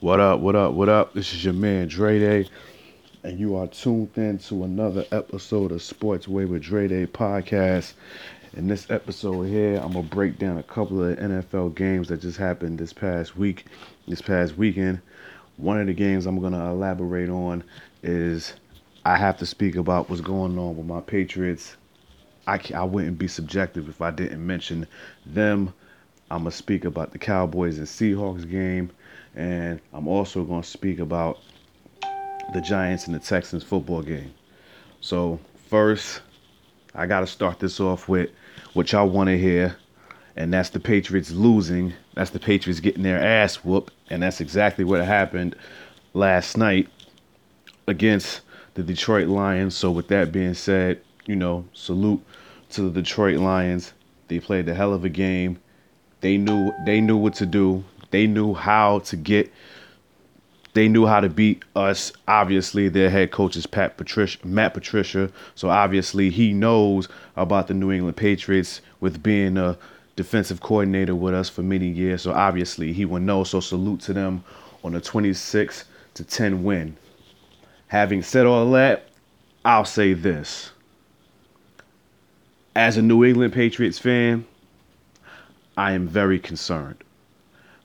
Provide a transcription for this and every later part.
What up, what up, what up? This is your man, Dre Day, and you are tuned in to another episode of Sports Way with Dre Day podcast. In this episode here, I'm going to break down a couple of NFL games that just happened this past week, this past weekend. One of the games I'm going to elaborate on is I have to speak about what's going on with my Patriots. I wouldn't be subjective if I didn't mention them. I'm going to speak about the Cowboys and Seahawks game. And I'm also going to speak about the Giants and the Texans football game. So first, I got to start this off with what y'all want to hear. And that's the Patriots losing. That's the Patriots getting their ass whooped. And that's exactly what happened last night against the Detroit Lions. So with that being said, you know, salute to the Detroit Lions. They played a hell of a game. They knew what to do. They knew how to get. They knew how to beat us. Obviously, their head coach is Matt Patricia. So obviously, he knows about the New England Patriots with being a defensive coordinator with us for many years. So obviously, he will know. So salute to them on a 26-10 win. Having said all that, I'll say this. As a New England Patriots fan, I am very concerned.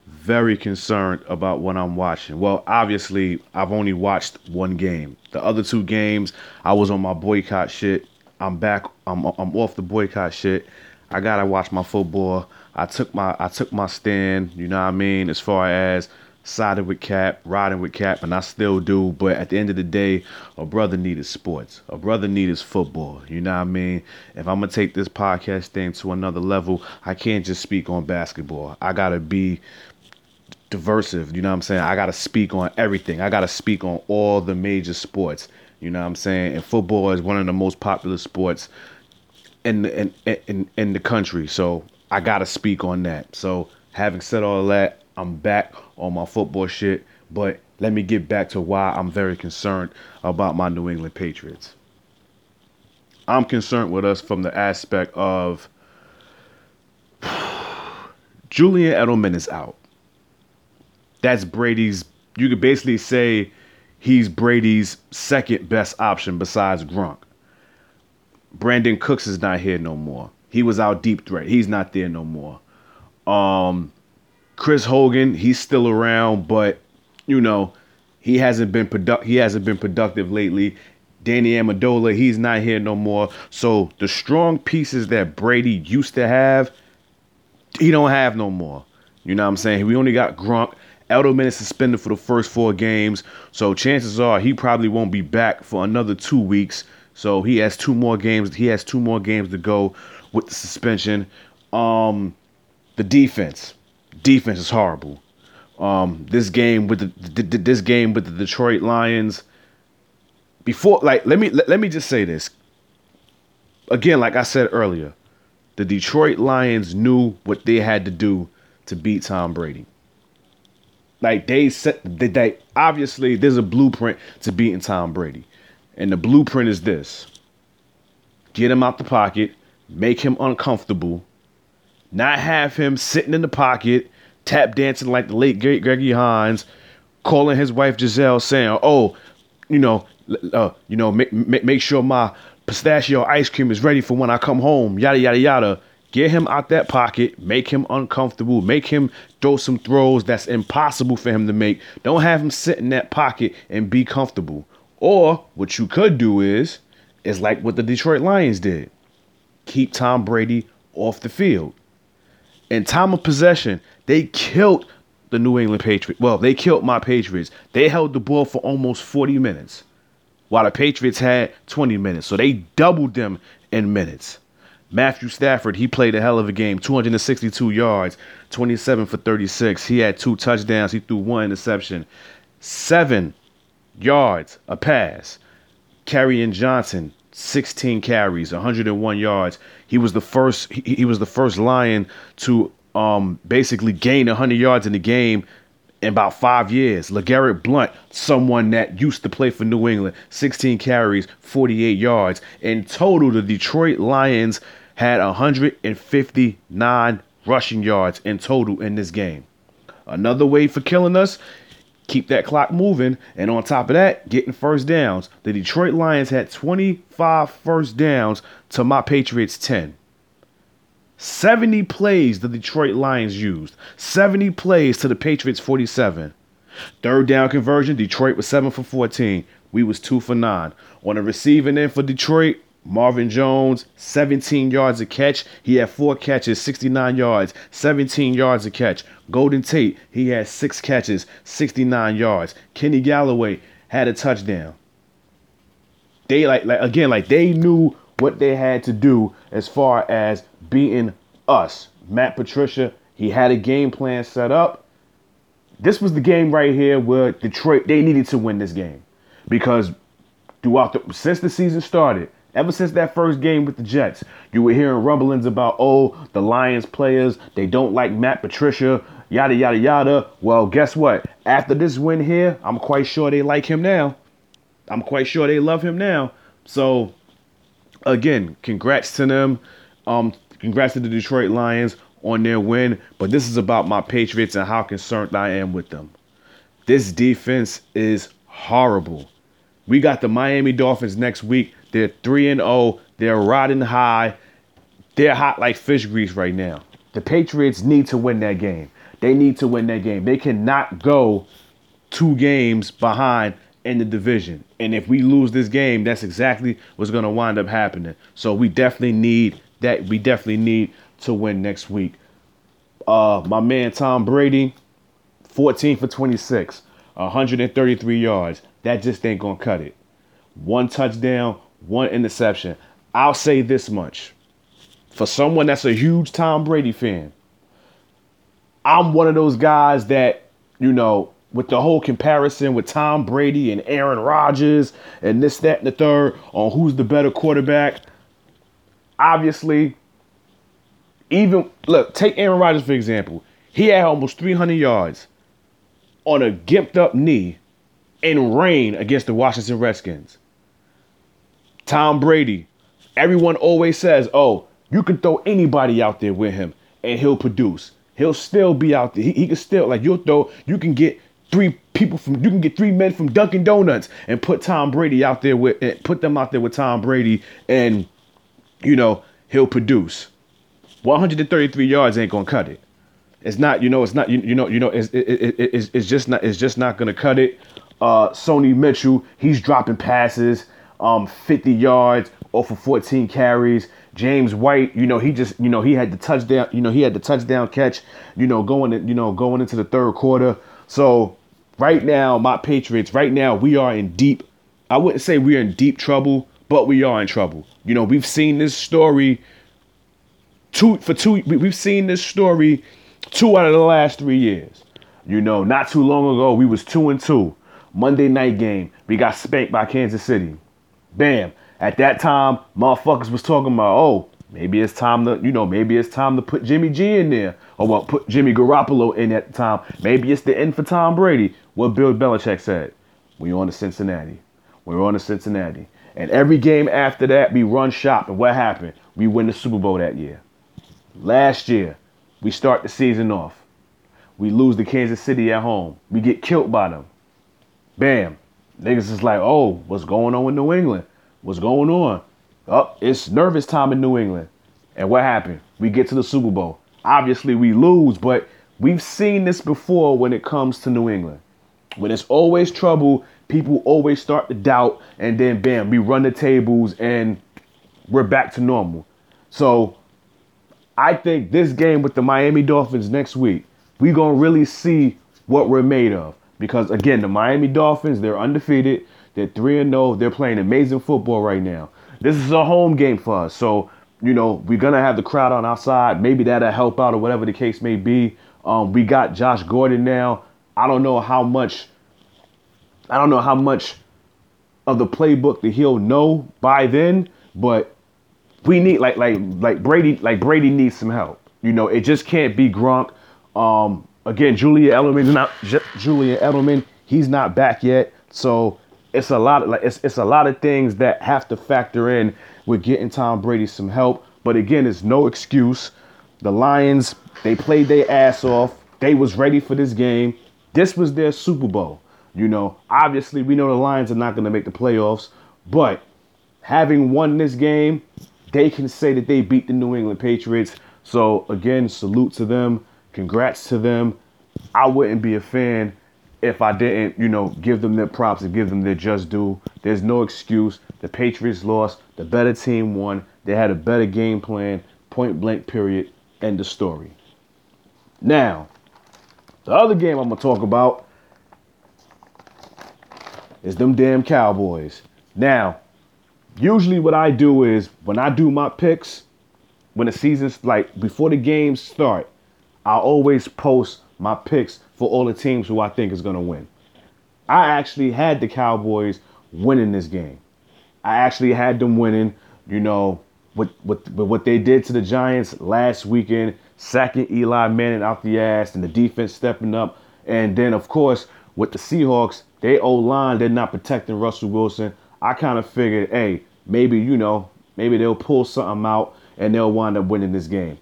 Very concerned about what I'm watching. Well, obviously, I've only watched one game. The other two games, I was on my boycott shit. I'm back. I'm off the boycott shit. I gotta watch my football. I took my stand, you know what I mean, as far as siding with Cap, riding with Cap, and I still do. But at the end of the day, a brother needed sports. A brother needed football. You know what I mean? If I'm going to take this podcast thing to another level, I can't just speak on basketball. I got to be diverse. You know what I'm saying? I got to speak on everything. I got to speak on all the major sports. You know what I'm saying? And football is one of the most popular sports in the country. So I got to speak on that. So having said all that, I'm back on my football shit, but let me get back to why I'm very concerned about my New England Patriots. I'm concerned with us from the aspect of Julian Edelman is out. That's Brady's, you could basically say he's Brady's second best option besides Gronk. Brandon Cooks is not here no more. He was out deep threat. He's not there no more. Chris Hogan, he's still around, but you know, he hasn't been productive lately. Danny Amendola, he's not here no more. So the strong pieces that Brady used to have, he don't have no more. You know what I'm saying? We only got Gronk. Edelman is suspended for the first four games, so chances are he probably won't be back for another 2 weeks. So he has two more games. He has two more games to go with the suspension. The defense. Defense is horrible. This game with the Detroit Lions. Before, like, let me just say this. Again, like I said earlier, the Detroit Lions knew what they had to do to beat Tom Brady. Like they obviously there's a blueprint to beating Tom Brady, and the blueprint is this: get him out the pocket, make him uncomfortable. Not have him sitting in the pocket, tap dancing like the late Gregory Hines, calling his wife Giselle saying, "Oh, you know, make sure my pistachio ice cream is ready for when I come home." Yada yada yada. Get him out that pocket, make him uncomfortable, make him throw some throws that's impossible for him to make. Don't have him sit in that pocket and be comfortable. Or what you could do is like what the Detroit Lions did: keep Tom Brady off the field. In time of possession, they killed the New England Patriots. Well, they killed my Patriots. They held the ball for almost 40 minutes, while the Patriots had 20 minutes. So they doubled them in minutes. Matthew Stafford, he played a hell of a game, 262 yards, 27 for 36. He had two touchdowns. He threw one interception, 7 yards a pass. Kerryon Johnson, 16 carries, 101 yards. He was the first. He was the first Lion to basically gain 100 yards in the game in about 5 years. LeGarrette Blount, someone that used to play for New England, 16 carries, 48 yards. In total, the Detroit Lions had 159 rushing yards in total in this game. Another way for killing us, keep that clock moving, and on top of that, getting first downs. The Detroit Lions had 25 first downs to my Patriots 10. 70 plays the Detroit Lions used. 70 plays to the Patriots 47. Third down conversion, Detroit was 7 for 14. We was 2 for 9. On the receiving end for Detroit, Marvin Jones, 17 yards a catch. He had 4 catches, 69 yards, 17 yards a catch. Golden Tate, he had 6 catches, 69 yards. Kenny Galloway had a touchdown. They like they knew what they had to do as far as beating us. Matt Patricia, he had a game plan set up. This was the game right here where Detroit, they needed to win this game, because since the season started, ever since that first game with the Jets, you were hearing rumblings about, the Lions players, they don't like Matt Patricia, yada, yada, yada. Well, guess what? After this win here, I'm quite sure they like him now. I'm quite sure they love him now. So, again, congrats to them. Congrats to the Detroit Lions on their win. But this is about my Patriots and how concerned I am with them. This defense is horrible. We got the Miami Dolphins next week. They're 3-0. They're riding high. They're hot like fish grease right now. The Patriots need to win that game. They need to win that game. They cannot go 2 games behind in the division. And if we lose this game, that's exactly what's going to wind up happening. So we definitely need that. We definitely need to win next week. My man Tom Brady, 14 for 26, 133 yards. That just ain't going to cut it. 1 touchdown. 1 interception. I'll say this much. For someone that's a huge Tom Brady fan, I'm one of those guys that, with the whole comparison with Tom Brady and Aaron Rodgers and this, that, and the third on who's the better quarterback. Obviously, take Aaron Rodgers for example. He had almost 300 yards on a gimped up knee in rain against the Washington Redskins. Tom Brady, everyone always says, you can throw anybody out there with him and he'll produce. He'll still be out there. He can still, you can get 3 men from Dunkin' Donuts and put Tom Brady out there with Tom Brady and, he'll produce. 133 yards ain't going to cut it. It's just not going to cut it. Sony Mitchell, he's dropping passes. 50 yards off of 14 carries. James White, he had the touchdown, he had the touchdown catch, going into the third quarter. So right now, my Patriots, we are in deep. I wouldn't say we're in deep trouble, but we are in trouble. We've seen this story two out of the last 3 years. Not too long ago, we was 2-2. Monday night game, we got spanked by Kansas City. Bam. At that time, motherfuckers was talking about, maybe it's time to put Jimmy G in there. Put Jimmy Garoppolo in at the time. Maybe it's the end for Tom Brady. What Bill Belichick said, we're on to Cincinnati. And every game after that, we run shop. And what happened? We win the Super Bowl that year. Last year, we start the season off. We lose to Kansas City at home. We get killed by them. Bam. Niggas is like, what's going on in New England? What's going on? It's nervous time in New England. And what happened? We get to the Super Bowl. Obviously, we lose, but we've seen this before when it comes to New England. When it's always trouble, people always start to doubt, and then, bam, we run the tables, and we're back to normal. So I think this game with the Miami Dolphins next week, we're going to really see what we're made of. Because, again, the Miami Dolphins, they're undefeated. They're 3-0. They're playing amazing football right now. This is a home game for us. So, we're going to have the crowd on our side. Maybe that'll help out or whatever the case may be. We got Josh Gordon now. I don't know how much of the playbook that he'll know by then. But we need, Brady needs some help. It just can't be Gronk. Again, Julian Edelman, he's not back yet. So it's a lot of things that have to factor in with getting Tom Brady some help. But again, it's no excuse. The Lions, they played their ass off. They was ready for this game. This was their Super Bowl. You know, obviously, we know the Lions are not going to make the playoffs, but having won this game, they can say that they beat the New England Patriots. So, again, salute to them. Congrats to them. I wouldn't be a fan if I didn't, you know, give them their props and give them their just due. There's no excuse. The Patriots lost. The better team won. They had a better game plan. Point blank, period. End of story. Now, the other game I'm going to talk about is them damn Cowboys. Now, usually what I do is when I do my picks, when the season's like before the games start, I always post my picks for all the teams who I think is going to win. I actually had the Cowboys winning this game. I actually had them winning, you know, with what they did to the Giants last weekend, sacking Eli Manning out the ass and the defense stepping up. And then, of course, with the Seahawks, they O-line, they're not protecting Russell Wilson. I kind of figured, hey, maybe, you know, maybe they'll pull something out and they'll wind up winning this game.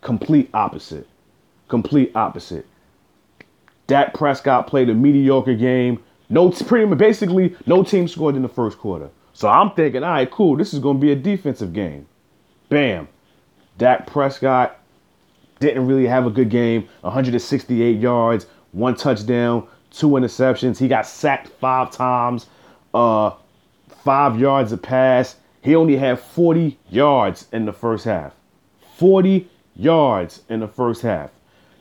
Complete opposite. Complete opposite. Dak Prescott played a mediocre game. Basically, no team scored in the first quarter. So I'm thinking, all right, cool, this is going to be a defensive game. Bam. Dak Prescott didn't really have a good game. 168 yards, 1 touchdown, 2 interceptions. He got sacked 5 times, 5 yards a pass. He only had 40 yards in the first half. 40 yards in the first half.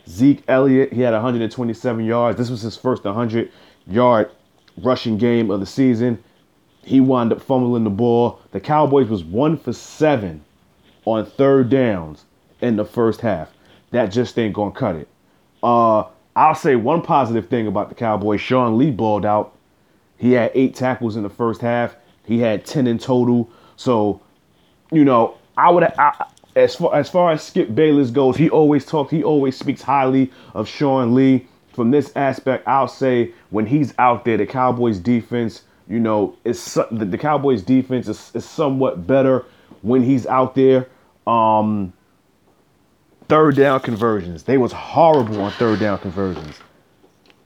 Zeke Elliott, he had 127 yards. This was his first 100-yard rushing game of the season. He wound up fumbling the ball. The Cowboys was 1-for-7 on third downs in the first half. That just ain't going to cut it. I'll say one positive thing about the Cowboys. Sean Lee balled out. He had 8 tackles in the first half. He had 10 in total. So, you know, as far as Skip Bayless goes, he always speaks highly of Sean Lee. From this aspect, I'll say when he's out there, the Cowboys defense, you know, the Cowboys defense is somewhat better when he's out there. Third down conversions. They was horrible on third down conversions.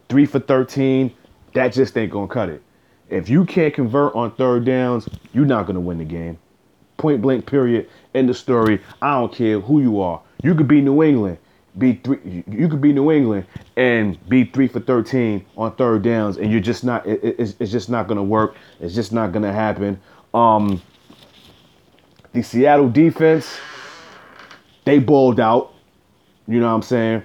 3-for-13. That just ain't going to cut it. If you can't convert on third downs, you're not going to win the game. Point blank, period. End of story. I don't care who you are. You could be New England. You could be New England and be 3-for-13 on third downs, and you're just not. It's just not going to work. It's just not going to happen. The Seattle defense, they balled out. You know what I'm saying?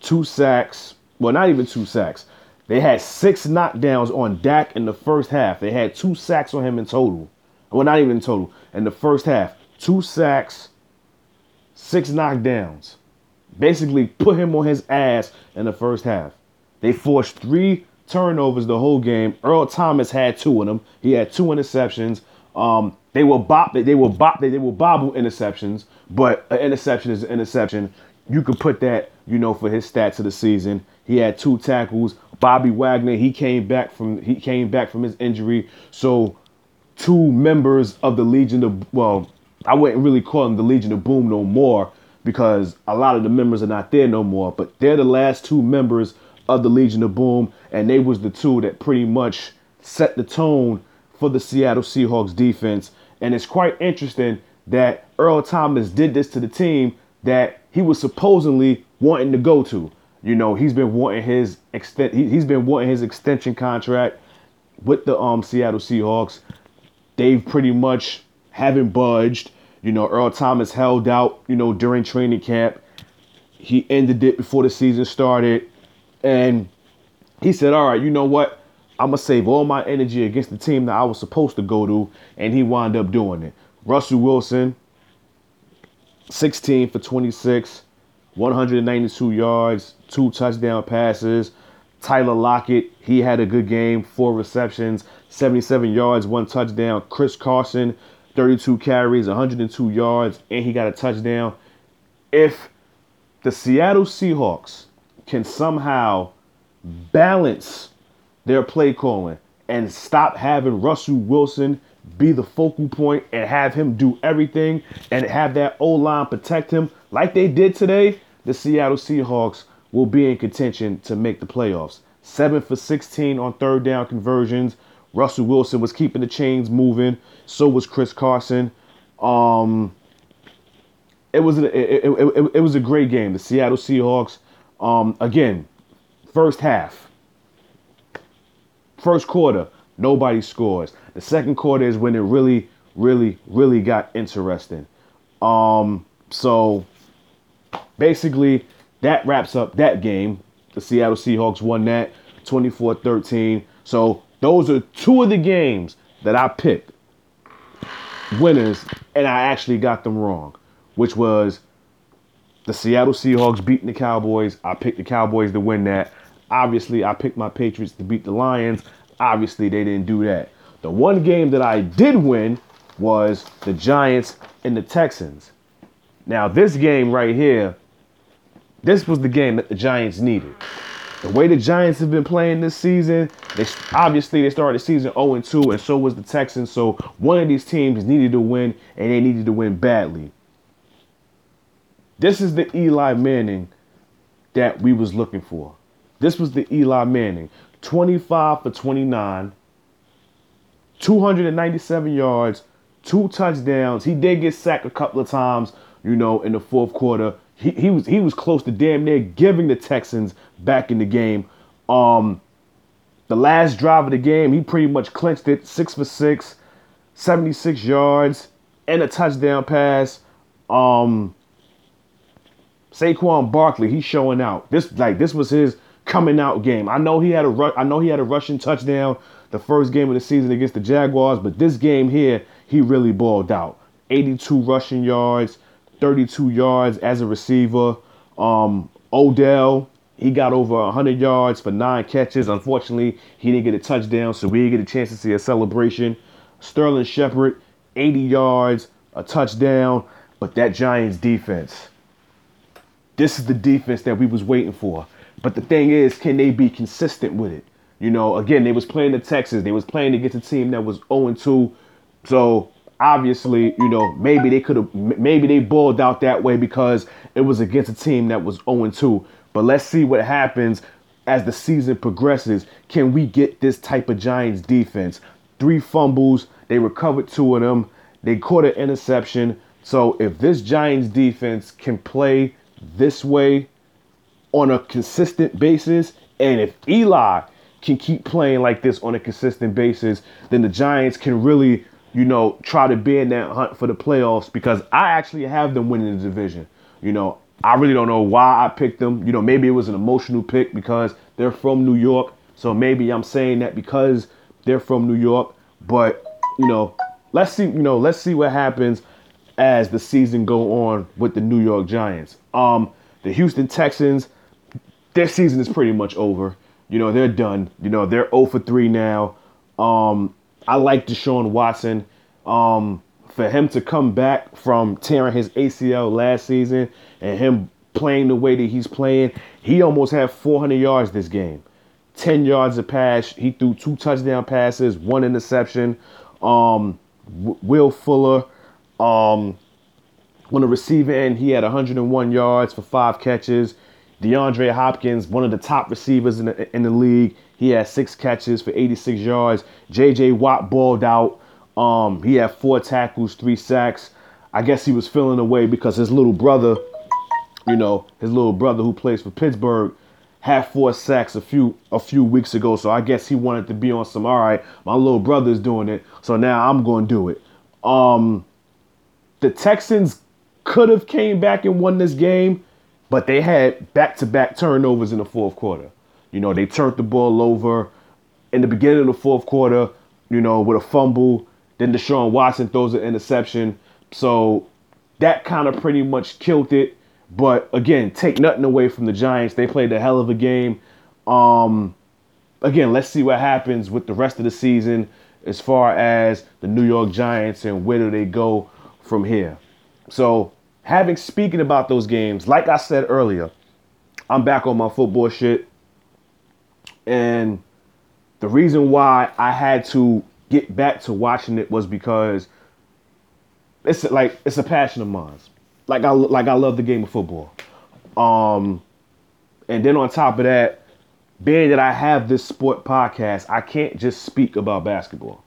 2 sacks. Well, not even 2 sacks. They had 6 knockdowns on Dak in the first half. They had 2 sacks on him in total. Well, not even in total. In the first half, 2 sacks, 6 knockdowns. Basically put him on his ass in the first half. They forced 3 turnovers the whole game. Earl Thomas had 2 of them. He had 2 interceptions. They will bobble interceptions, but an interception is an interception. You could put that, you know, for his stats of the season. He had 2 tackles. Bobby Wagner, he came back from his injury. So 2 members of the Legion of, well, I wouldn't really call them the Legion of Boom no more, because a lot of the members are not there no more, but they're the last 2 members of the Legion of Boom, and they was the 2 that pretty much set the tone for the Seattle Seahawks defense. And it's quite interesting that Earl Thomas did this to the team that he was supposedly wanting to go to. You know, he's been wanting his extension contract with the Seattle Seahawks. They've pretty much haven't budged. You know, Earl Thomas held out, you know, during training camp. He ended it before the season started. And he said, all right, you know what? I'm going to save all my energy against the team that I was supposed to go to. And he wound up doing it. Russell Wilson, 16-for-26, 192 yards, 2 touchdown passes. Tyler Lockett, he had a good game, 4 receptions, 77 yards, 1 touchdown. Chris Carson, 32 carries, 102 yards, and he got a touchdown. If the Seattle Seahawks can somehow balance their play calling and stop having Russell Wilson be the focal point and have him do everything and have that O-line protect him like they did today, the Seattle Seahawks will be in contention to make the playoffs. 7 for 16 on third down conversions. Russell Wilson was keeping the chains moving. So was Chris Carson. It was a great game. The Seattle Seahawks, again, first half. First quarter, nobody scores. The second quarter is when it really, really, really got interesting. So basically, that wraps up that game. The Seattle Seahawks won that 24-13. So those are two of the games that I picked winners, and I actually got them wrong, which was the Seattle Seahawks beating the Cowboys. I picked the Cowboys to win that. Obviously, I picked my Patriots to beat the Lions. Obviously, they didn't do that. The one game that I did win was the Giants and the Texans. Now, this game right here, this was the game that the Giants needed. The way the Giants have been playing this season, they started the season 0-2, and so was the Texans. So one of these teams needed to win, and they needed to win badly. This is the Eli Manning that we was looking for. This was the Eli Manning. 25 for 29, 297 yards, 2 touchdowns. He did get sacked a couple of times, in the fourth quarter. He was close to damn near giving the Texans back in the game. The last drive of the game, he pretty much clinched it. 6 for 6, 76 yards, and a touchdown pass. Saquon Barkley, he's showing out. This was his coming out game. I know he had a rushing touchdown the first game of the season against the Jaguars, but this game here, he really balled out. 82 rushing yards. 32 yards as a receiver. Odell, he got over 100 yards for 9 catches. Unfortunately, he didn't get a touchdown, so we didn't get a chance to see a celebration. Sterling Shepard, 80 yards, a touchdown. But that Giants defense, this is the defense that we was waiting for. But the thing is, can they be consistent with it? Again, they was playing the Texans. They was playing against a team that was 0-2. So obviously, maybe they balled out that way because it was against a team that was 0-2. But let's see what happens as the season progresses. Can we get this type of Giants defense? 3 fumbles. They recovered 2 of them. They caught an interception. So if this Giants defense can play this way on a consistent basis, and if Eli can keep playing like this on a consistent basis, then the Giants can really try to be in that hunt for the playoffs, because I actually have them winning the division. I really don't know why I picked them. Maybe it was an emotional pick because they're from New York. So maybe I'm saying that because they're from New York. But, let's see what happens as the season go on with the New York Giants. The Houston Texans, their season is pretty much over. They're done. They're 0 for 3 now. I like Deshaun Watson. For him to come back from tearing his ACL last season and him playing the way that he's playing, he almost had 400 yards this game. 10 yards a pass. He threw 2 touchdown passes, 1 interception. Will Fuller, on the receiver end, he had 101 yards for 5 catches. DeAndre Hopkins, one of the top receivers in the league, he had 6 catches for 86 yards. J.J. Watt balled out. He had 4 tackles, 3 sacks. I guess he was feeling away because his little brother, who plays for Pittsburgh, had 4 sacks a few weeks ago. So I guess he wanted to be on some, all right, my little brother's doing it, so now I'm going to do it. The Texans could have came back and won this game, but they had back-to-back turnovers in the fourth quarter. They turned the ball over in the beginning of the fourth quarter, with a fumble. Then Deshaun Watson throws an interception. So that kind of pretty much killed it. But, again, take nothing away from the Giants. They played a hell of a game. Again, let's see what happens with the rest of the season as far as the New York Giants and where do they go from here. So, speaking about those games, like I said earlier, I'm back on my football shit. And the reason why I had to get back to watching it was because it's a passion of mine. Like I love the game of football. And then on top of that, being that I have this sport podcast, I can't just speak about basketball.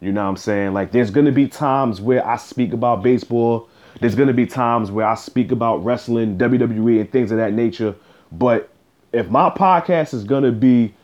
You know what I'm saying? Like, there's going to be times where I speak about baseball. There's going to be times where I speak about wrestling, WWE, and things of that nature. But if my podcast is going to be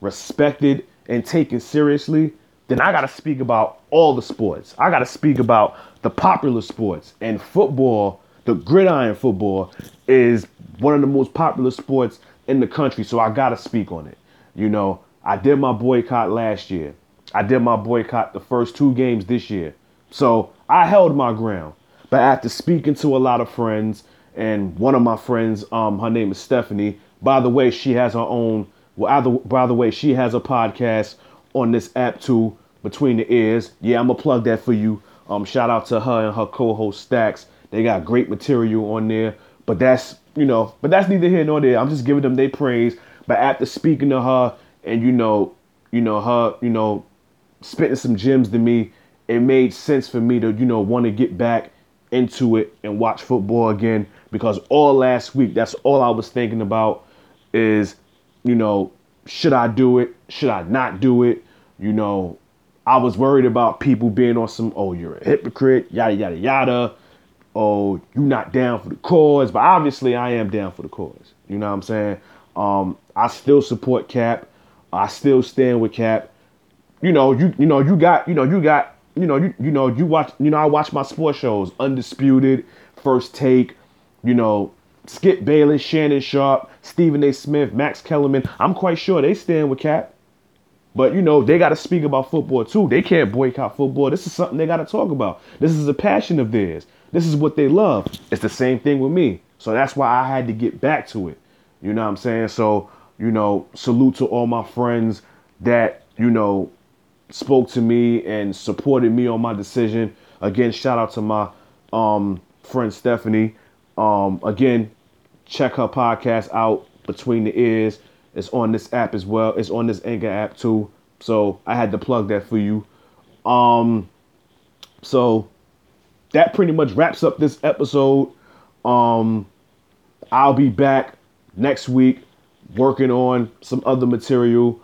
respected and taken seriously, then I got to speak about all the sports. I got to speak about the popular sports. And football, the gridiron football, is one of the most popular sports in the country. So I got to speak on it. You know, I did my boycott last year. I did my boycott the first two games this year. So I held my ground. But after speaking to a lot of friends, and one of my friends, her name is Stephanie. By the way, she has her own, she has a podcast on this app too, Between the Ears. Yeah, I'm going to plug that for you. Shout out to her and her co-host Stacks. They got great material on there. But that's neither here nor there. I'm just giving them their praise. But after speaking to her and, her spitting some gems to me, it made sense for me to, want to get back into it and watch football again, because all last week, that's all I was thinking about is, should I do it? Should I not do it? I was worried about people being on some, oh, you're a hypocrite, yada, yada, yada. Oh, you not down for the cause. But obviously I am down for the cause. You know what I'm saying? I still support Cap. I still stand with Cap. I watch my sports shows, Undisputed, First Take, Skip Bayless, Shannon Sharp, Stephen A. Smith, Max Kellerman. I'm quite sure they stand with Cap. But, they got to speak about football, too. They can't boycott football. This is something they got to talk about. This is a passion of theirs. This is what they love. It's the same thing with me. So that's why I had to get back to it. You know what I'm saying? So, salute to all my friends that, spoke to me and supported me on my decision. Again, shout out to my friend Stephanie. Again, check her podcast out, Between the Ears. It's on this app as well. It's on this Anchor app too. So I had to plug that for you. So that pretty much wraps up this episode. I'll be back next week working on some other material.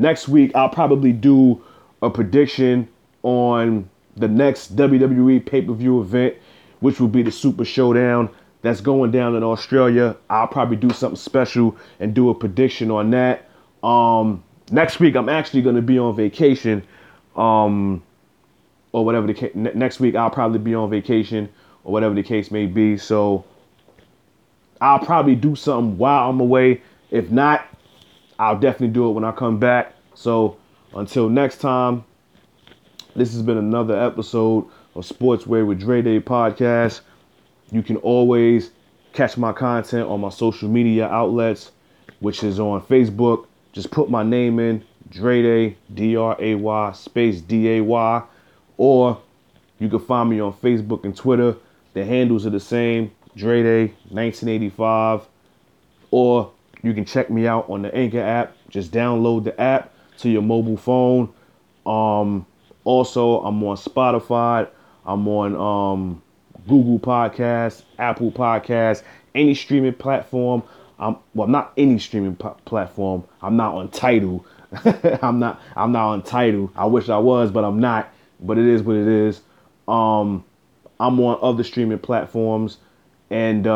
Next week, I'll probably do a prediction on the next WWE pay-per-view event, which will be the Super Showdown that's going down in Australia. I'll probably do something special and do a prediction on that. Next week, I'm actually going to be on vacation. Next week, I'll probably be on vacation or whatever the case may be. So I'll probably do something while I'm away. If not, I'll definitely do it when I come back. So until next time, this has been another episode of Sportswear with Dre Day podcast. You can always catch my content on my social media outlets, which is on Facebook. Just put my name in, Dre Day, D-R-A-Y, space D-A-Y. Or you can find me on Facebook and Twitter. The handles are the same, Dre Day 1985. Or you can check me out on the Anchor app. Just download the app to your mobile phone. Also, I'm on Spotify. I'm on Google Podcasts, Apple Podcasts, any streaming platform. Not any streaming platform. I'm not on Tidal. I'm not on Tidal. I wish I was, but I'm not. But it is what it is. I'm on other streaming platforms. And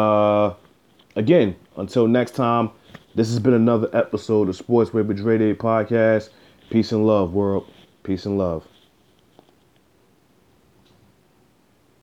again, until next time, this has been another episode of Sportswear with Dre Day podcast. Peace and love, world. Peace and love.